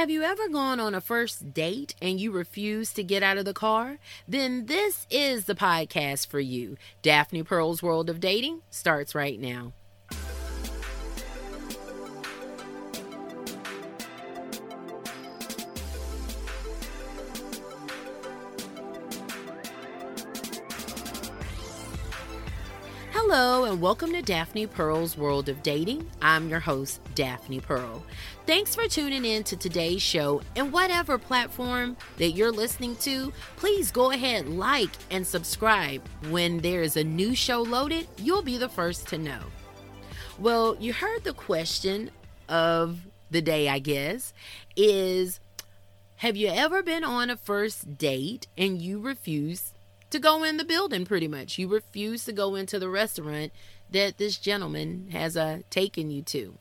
Have you ever gone on a first date and you refuse to get out of the car? Then this is the podcast for you. Daphne Pearl's World of Dating starts right now. Hello and welcome to Daphne Pearl's World of Dating. I'm your host, Daphne Pearl. Thanks for tuning in to today's show, and whatever platform that you're listening to, please go ahead, like, and subscribe. When there is a new show loaded, you'll be the first to know. Well, you heard the question of the day, I guess, is have you ever been on a first date and you refused to go in the building? Pretty much, you refuse to go into the restaurant that this gentleman has taken you to.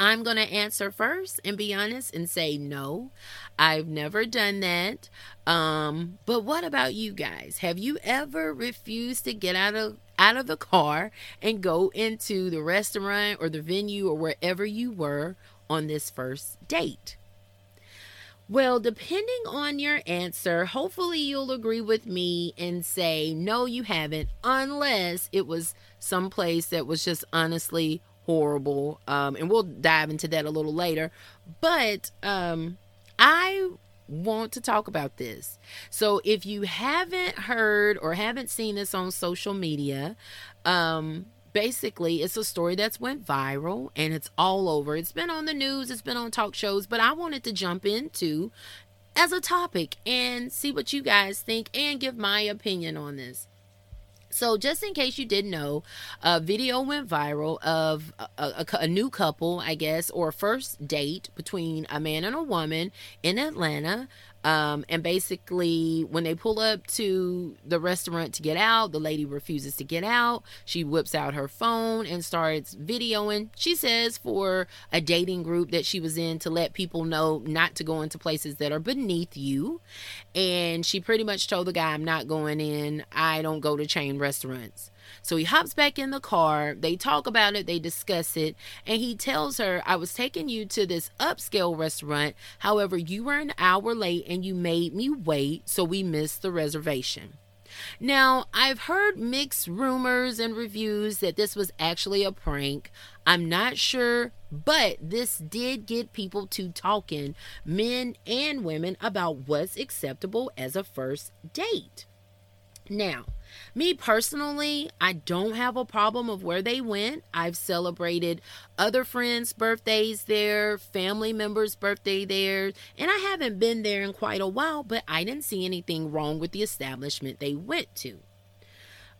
I'm going to answer first and be honest and say no, I've never done that. But what about you guys? Have you ever refused to get out of the car and go into the restaurant or the venue or wherever you were on this first date? Well, depending on your answer, hopefully you'll agree with me and say, no, you haven't, unless it was someplace that was just honestly horrible. And we'll dive into that a little later. But I want to talk about this. So if you haven't heard or haven't seen this on social media, basically, it's a story that's went viral and it's all over. It's been on the news. It's been on talk shows. But I wanted to jump into as a topic and see what you guys think and give my opinion on this. So just in case you didn't know, a video went viral of a new couple, I guess, or a first date between a man and a woman in Atlanta. And basically, when they pull up to the restaurant to get out, the lady refuses to get out. She whips out her phone and starts videoing. She says for a dating group that she was in to let people know not to go into places that are beneath you. And she pretty much told the guy, I'm not going in. I don't go to chain restaurants. So he hops back in the car. They talk about it. They discuss it. And he tells her, I was taking you to this upscale restaurant. However, you were an hour late and you made me wait. So we missed the reservation. Now, I've heard mixed rumors and reviews that this was actually a prank. I'm not sure, but this did get people to talking, men and women, about what's acceptable as a first date. Now, me personally, I don't have a problem of where they went. I've celebrated other friends' birthdays there, family members' birthday there, and I haven't been there in quite a while, but I didn't see anything wrong with the establishment they went to.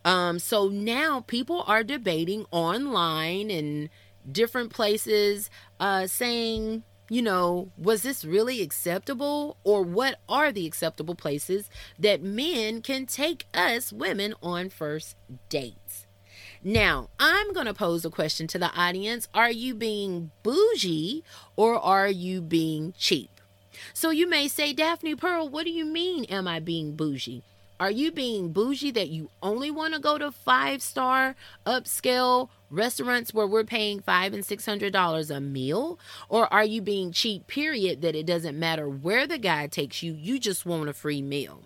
So now people are debating online and different places saying, you know, was this really acceptable, or what are the acceptable places that men can take us women on first dates? Now, I'm going to pose a question to the audience. Are you being bougie or are you being cheap? So you may say, Daphne Pearl, what do you mean? Am I being bougie? Are you being bougie that you only want to go to 5-star upscale restaurants where we're paying $500 and $600 a meal? Or are you being cheap, period, that it doesn't matter where the guy takes you, you just want a free meal?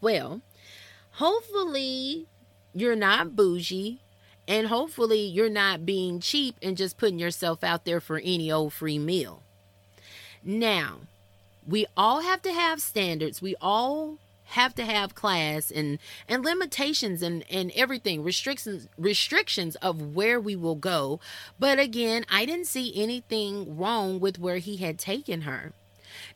Well, hopefully you're not bougie, and hopefully you're not being cheap and just putting yourself out there for any old free meal. Now, we all have to have standards. We all have to have class and limitations and everything, restrictions of where we will go. But again, I didn't see anything wrong with where he had taken her.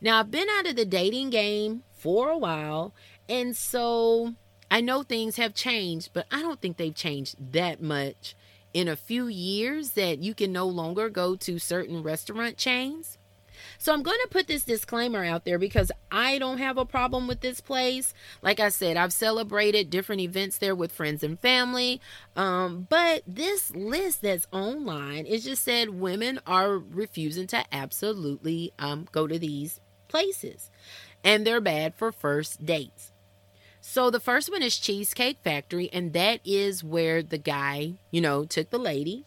Now, I've been out of the dating game for a while, and so I know things have changed, but I don't think they've changed that much in a few years that you can no longer go to certain restaurant chains. So I'm going to put this disclaimer out there because I don't have a problem with this place. Like I said, I've celebrated different events there with friends and family. But this list that's online, it just said women are refusing to absolutely go to these places. And they're bad for first dates. So the first one is Cheesecake Factory. And that is where the guy, you know, took the lady.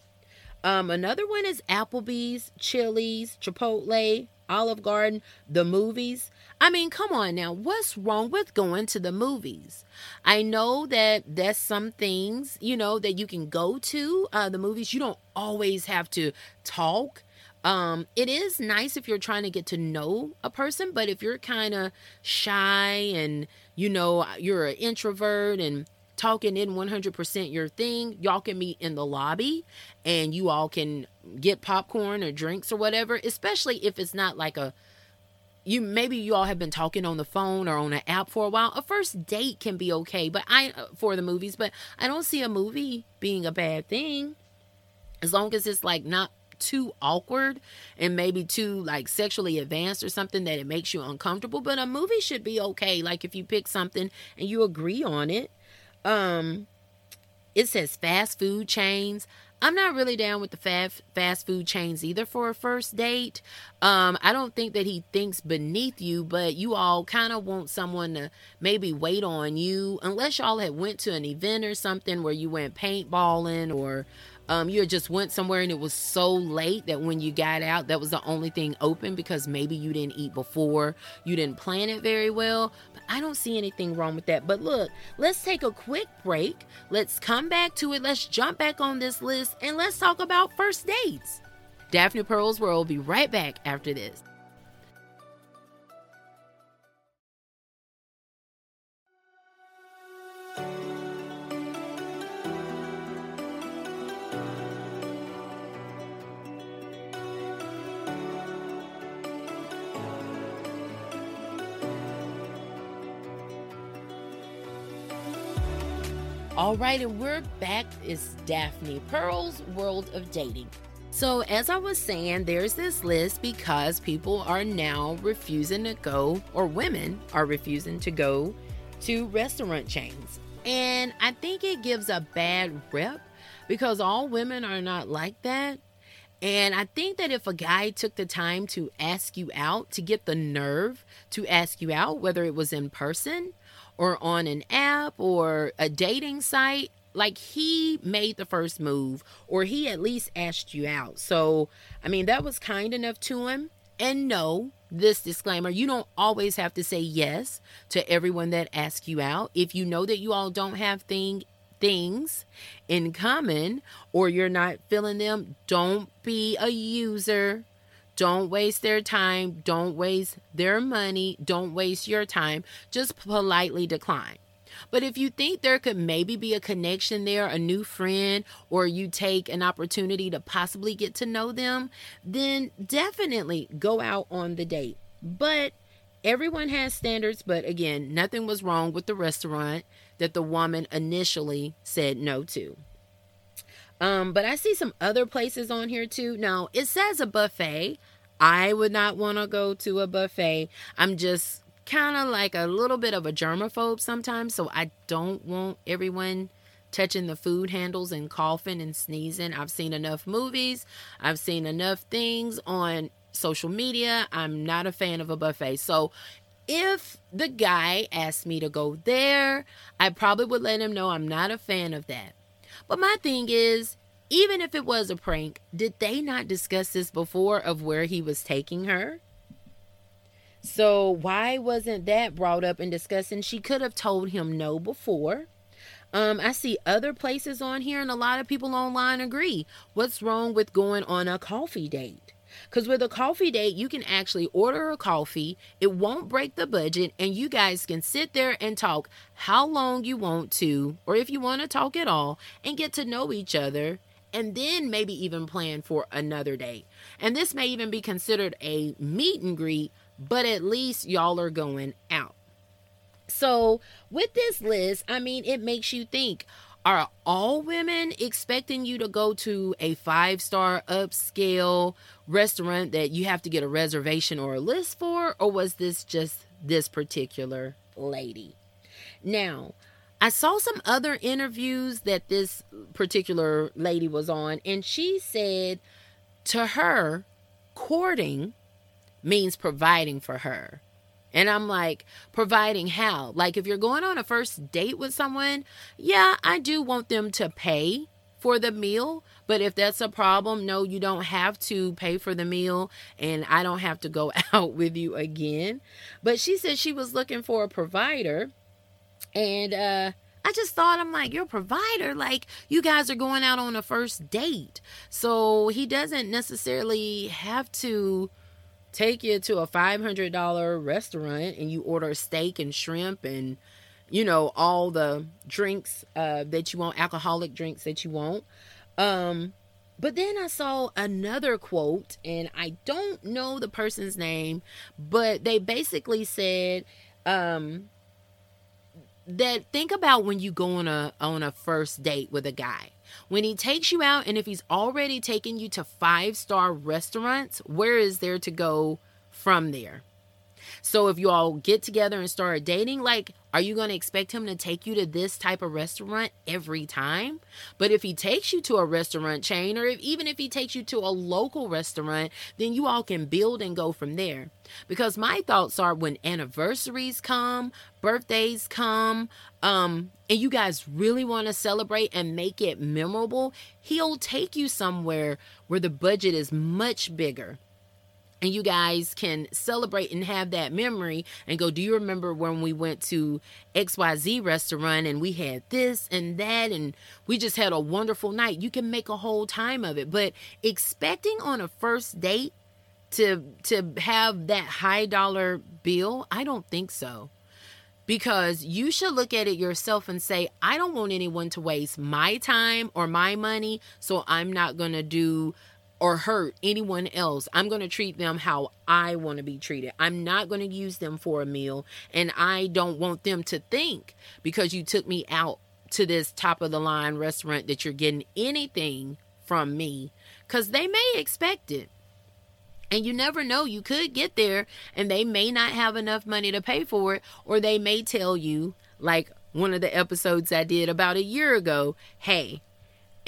Another one is Applebee's, Chili's, Chipotle, Olive Garden, the movies. I mean, come on now. What's wrong with going to the movies? I know that there's some things, you know, that you can go to the movies. You don't always have to talk. It is nice if you're trying to get to know a person, but if you're kind of shy and, you know, you're an introvert and talking in 100% your thing, y'all can meet in the lobby and you all can get popcorn or drinks or whatever, especially if it's not like maybe you all have been talking on the phone or on an app for a while. A first date can be okay, for the movies, but I don't see a movie being a bad thing as long as it's like not too awkward and maybe too like sexually advanced or something that it makes you uncomfortable. But a movie should be okay. Like if you pick something and you agree on it. It says fast food chains. I'm not really down with the fast food chains either for a first date. I don't think that he thinks beneath you, but you all kind of want someone to maybe wait on you, unless y'all had went to an event or something where you went paintballing or you just went somewhere and it was so late that when you got out, that was the only thing open because maybe you didn't eat before. You didn't plan it very well. But I don't see anything wrong with that. But look, let's take a quick break. Let's come back to it. Let's jump back on this list and let's talk about first dates. Daphne Pearl's World will be right back after this. All right, and we're back. It's Daphne Pearl's World of Dating. So as I was saying, there's this list because people are now refusing to go, or women are refusing to go to restaurant chains. And I think it gives a bad rep because all women are not like that. And I think that if a guy took the time to ask you out, to get the nerve to ask you out, whether it was in person or on an app or a dating site, like he made the first move or he at least asked you out. So, I mean, that was kind enough to him. And no, this disclaimer, you don't always have to say yes to everyone that asks you out. If you know that you all don't have things in common or you're not feeling them, don't be a user. Don't waste their time. Don't waste their money. Don't waste your time. Just politely decline. But if you think there could maybe be a connection there, a new friend, or you take an opportunity to possibly get to know them, then definitely go out on the date. But everyone has standards. But again, nothing was wrong with the restaurant that the woman initially said no to. But I see some other places on here too. Now, it says a buffet. I would not want to go to a buffet. I'm just kind of like a little bit of a germaphobe sometimes. So I don't want everyone touching the food handles and coughing and sneezing. I've seen enough movies. I've seen enough things on social media. I'm not a fan of a buffet. So if the guy asked me to go there, I probably would let him know I'm not a fan of that. But my thing is, even if it was a prank, did they not discuss this before of where he was taking her? So why wasn't that brought up and discussed? And she could have told him no before. I see other places on here and a lot of people online agree. What's wrong with going on a coffee date? Because with a coffee date, you can actually order a coffee. It won't break the budget. And you guys can sit there and talk how long you want to, or if you want to talk at all, and get to know each other. And then maybe even plan for another date. And this may even be considered a meet and greet, but at least y'all are going out. So with this list, I mean, it makes you think. Are all women expecting you to go to a 5-star upscale restaurant that you have to get a reservation or a list for? Or was this just this particular lady? Now, I saw some other interviews that this particular lady was on, and she said to her, courting means providing for her. And I'm like, providing how? Like if you're going on a first date with someone, yeah, I do want them to pay for the meal. But if that's a problem, no, you don't have to pay for the meal, and I don't have to go out with you again. But she said she was looking for a provider, and I just thought, I'm like, your provider, like, you guys are going out on a first date, so he doesn't necessarily have to take you to a $500 restaurant and you order steak and shrimp and, you know, all the drinks that you want, alcoholic drinks that you want. But then I saw another quote, and I don't know the person's name, but they basically said that think about when you go on a first date with a guy. When he takes you out, and if he's already taken you to 5-star restaurants, where is there to go from there? So if you all get together and start dating, like, are you going to expect him to take you to this type of restaurant every time? But if he takes you to a restaurant chain, or even if he takes you to a local restaurant, then you all can build and go from there. Because my thoughts are, when anniversaries come, birthdays come, and you guys really want to celebrate and make it memorable, he'll take you somewhere where the budget is much bigger, and you guys can celebrate and have that memory and go, do you remember when we went to XYZ restaurant and we had this and that and we just had a wonderful night? You can make a whole time of it. But expecting on a first date to have that high dollar bill, I don't think so. Because you should look at it yourself and say, I don't want anyone to waste my time or my money, so I'm not going to do or hurt anyone else. I'm going to treat them how I want to be treated. I'm not going to use them for a meal. And I don't want them to think, because you took me out to this top of the line restaurant, that you're getting anything from me, because they may expect it. And you never know, you could get there and they may not have enough money to pay for it. Or they may tell you, like one of the episodes I did about a year ago, hey,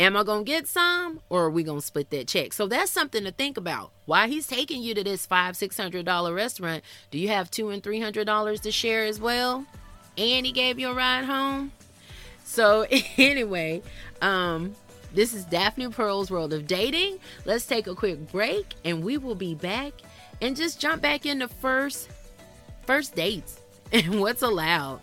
am I going to get some, or are we going to split that check? So that's something to think about. While he's taking you to this $500, $600 restaurant, do you have $200 and $300 to share as well? And he gave you a ride home. So anyway, this is Daphne Pearl's World of Dating. Let's take a quick break, and we will be back and just jump back into first dates and what's allowed.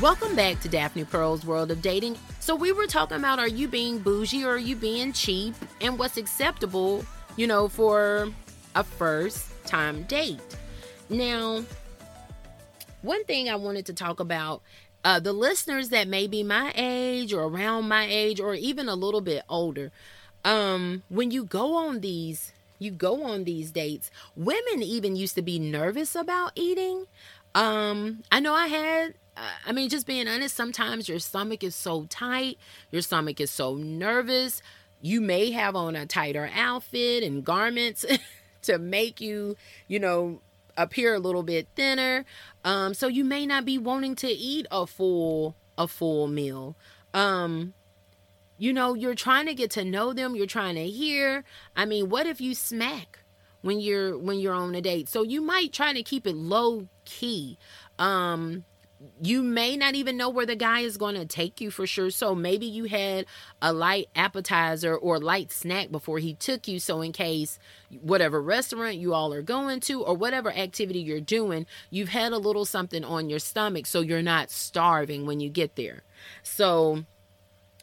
Welcome back to Daphne Pearl's World of Dating. So we were talking about, are you being bougie or are you being cheap, and what's acceptable, you know, for a first time date. Now, one thing I wanted to talk about, the listeners that may be my age or around my age or even a little bit older, when you go on these dates, women even used to be nervous about eating. I know I had, just being honest, sometimes your stomach is so tight, your stomach is so nervous. You may have on a tighter outfit and garments to make you, you know, appear a little bit thinner. So you may not be wanting to eat a full meal. You know, you're trying to get to know them. You're trying to hear. I mean, what if you smack when you're on a date? So you might try to keep it low key. You may not even know where the guy is going to take you for sure. So maybe you had a light appetizer or light snack before he took you. So in case whatever restaurant you all are going to or whatever activity you're doing, you've had a little something on your stomach, so you're not starving when you get there. So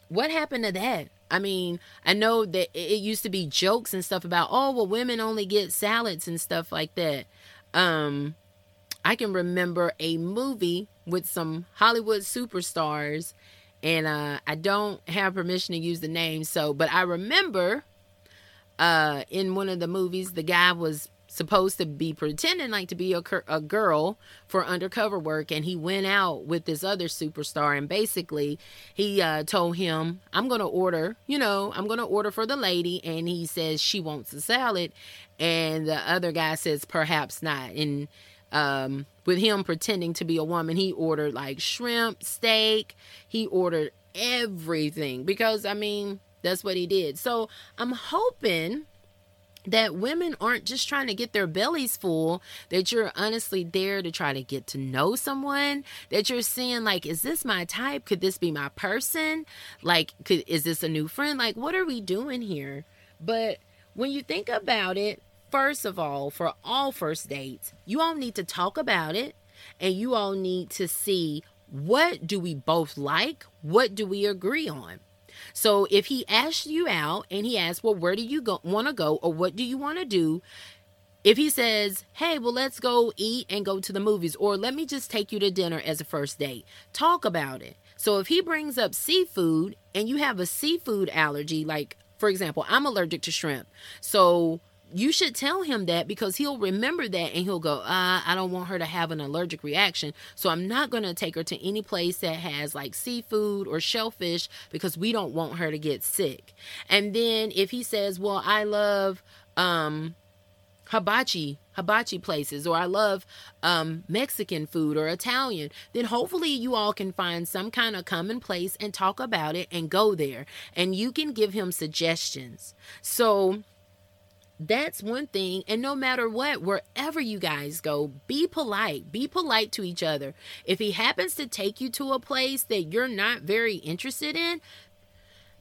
what happened to that? I mean, I know that it used to be jokes and stuff about, oh, well, women only get salads and stuff like that. I can remember a movie with some Hollywood superstars, and I don't have permission to use the name. So, but I remember in one of the movies, the guy was supposed to be pretending like to be a girl for undercover work, and he went out with this other superstar, and basically he told him, I'm gonna order for the lady, and he says she wants a salad, and the other guy says perhaps not, and with him pretending to be a woman, he ordered like shrimp, steak, he ordered everything, because I mean that's what he did. So I'm hoping that women aren't just trying to get their bellies full, that you're honestly there to try to get to know someone, that you're seeing, like, is this my type? Could this be my person? Like, is this a new friend? Like, what are we doing here? But when you think about it, first of all, for all first dates, you all need to talk about it, and you all need to see, what do we both like? What do we agree on? So if he asks you out and he asks, well, where do you want to go, or what do you want to do? If he says, hey, well, let's go eat and go to the movies, or let me just take you to dinner as a first date, talk about it. So if he brings up seafood and you have a seafood allergy, like, for example, I'm allergic to shrimp. So you should tell him that, because he'll remember that and he'll go, I don't want her to have an allergic reaction, so I'm not going to take her to any place that has like seafood or shellfish, because we don't want her to get sick. And then if he says, well, I love hibachi places, or I love Mexican food or Italian, then hopefully you all can find some kind of common place and talk about it and go there, and you can give him suggestions. So that's one thing. And no matter what, wherever you guys go, be polite to each other. If he happens to take you to a place that you're not very interested in,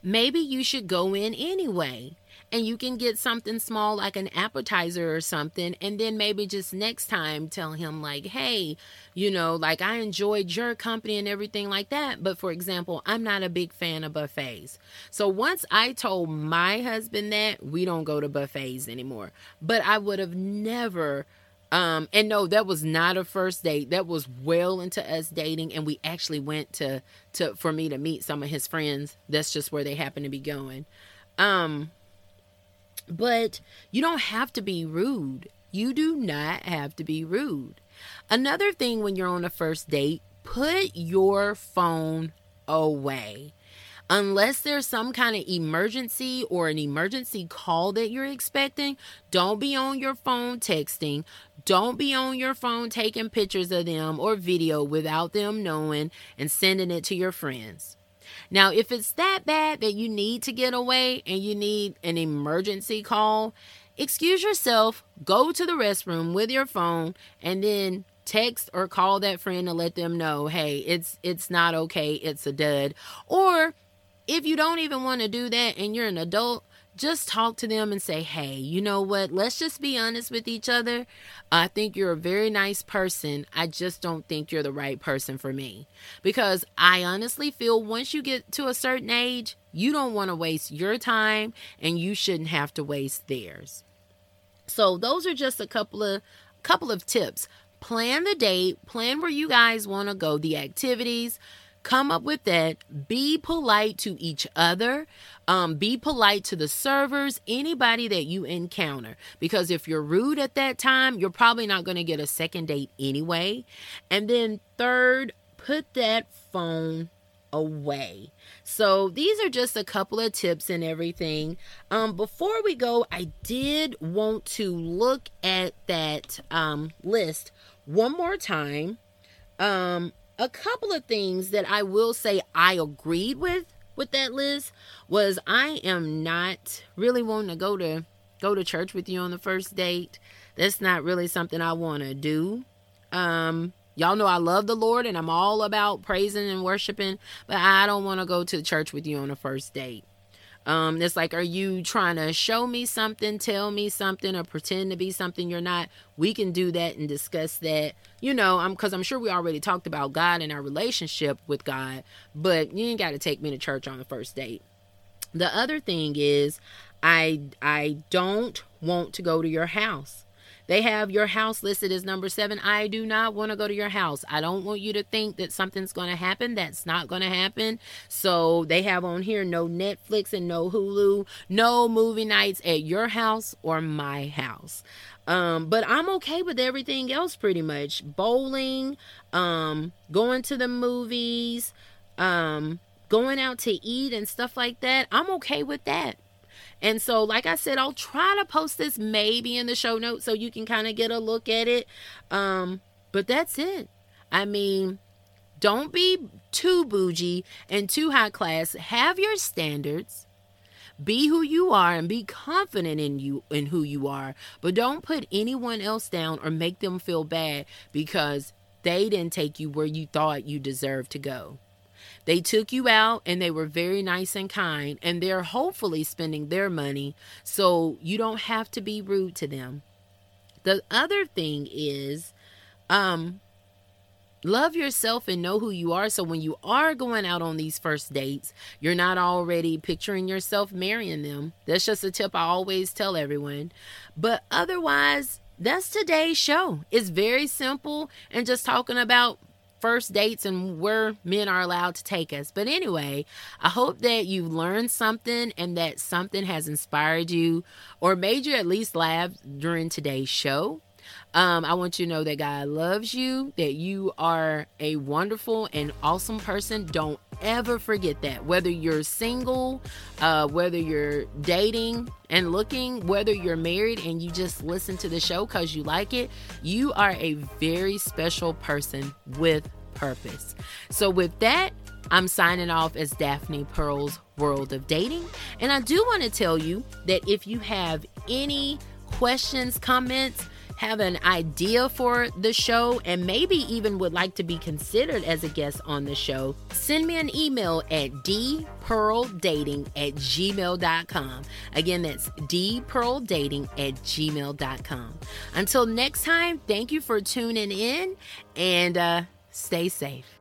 maybe you should go in anyway, and you can get something small like an appetizer or something, and then maybe just next time tell him, like, hey, like, I enjoyed your company and everything like that, but for example, I'm not a big fan of buffets. So once I told my husband that, we don't go to buffets anymore. But I would have never and no, that was not a first date. That was well into us dating, and we actually went for me to meet some of his friends. That's just where they happen to be going. But you don't have to be rude. You do not have to be rude. Another thing, when you're on a first date, put your phone away. Unless there's some kind of emergency or an emergency call that you're expecting, don't be on your phone texting. Don't be on your phone taking pictures of them or video without them knowing and sending it to your friends. Now, if it's that bad that you need to get away and you need an emergency call, excuse yourself, go to the restroom with your phone, and then text or call that friend to let them know, hey, it's not okay, it's a dud. Or if you don't even want to do that and you're an adult, just talk to them and say, hey, you know what? Let's just be honest with each other. I think you're a very nice person. I just don't think you're the right person for me. Because I honestly feel once you get to a certain age, you don't want to waste your time, and you shouldn't have to waste theirs. So those are just a couple of tips. Plan the date. Plan where you guys want to go, the activities. Come up with that. Be polite to each other. Be polite to the servers, anybody that you encounter. Because if you're rude at that time, you're probably not going to get a second date anyway. And then third, put that phone away. So these are just a couple of tips and everything. Before we go, I did want to look at that list one more time. A couple of things that I will say I agreed with that list was, I am not really wanting to go to church with you on the first date. That's not really something I want to do. Y'all know I love the Lord and I'm all about praising and worshiping, but I don't want to go to church with you on the first date. It's like, are you trying to show me something, tell me something, or pretend to be something you're not? We can do that and discuss that, because I'm sure we already talked about God and our relationship with God, but you ain't got to take me to church on the first date. The other thing is, I don't want to go to your house. They have your house listed as number 7. I do not want to go to your house. I don't want you to think that something's going to happen. That's not going to happen. So they have on here no Netflix and no Hulu, no movie nights at your house or my house. But I'm okay with everything else pretty much. Bowling, going to the movies, going out to eat and stuff like that. I'm okay with that. And so, like I said, I'll try to post this maybe in the show notes so you can kind of get a look at it. But that's it. I mean, don't be too bougie and too high class. Have your standards. Be who you are and be confident in you and who you are. But don't put anyone else down or make them feel bad because they didn't take you where you thought you deserved to go. They took you out and they were very nice and kind, and they're hopefully spending their money, so you don't have to be rude to them. The other thing is, love yourself and know who you are. So when you are going out on these first dates, you're not already picturing yourself marrying them. That's just a tip I always tell everyone. But otherwise, that's today's show. It's very simple and just talking about first dates and where men are allowed to take us. But anyway, I hope that you've learned something and that something has inspired you or made you at least laugh during today's show. I want you to know that God loves you, that you are a wonderful and awesome person. Don't ever forget that. Whether you're single, whether you're dating and looking, whether you're married and you just listen to the show because you like it, you are a very special person with purpose. So with that, I'm signing off as Daphne Pearl's World of Dating. And I do want to tell you that if you have any questions, comments, have an idea for the show, and maybe even would like to be considered as a guest on the show, send me an email at dpearldating@gmail.com. Again, that's dpearldating@gmail.com. Until next time, thank you for tuning in and stay safe.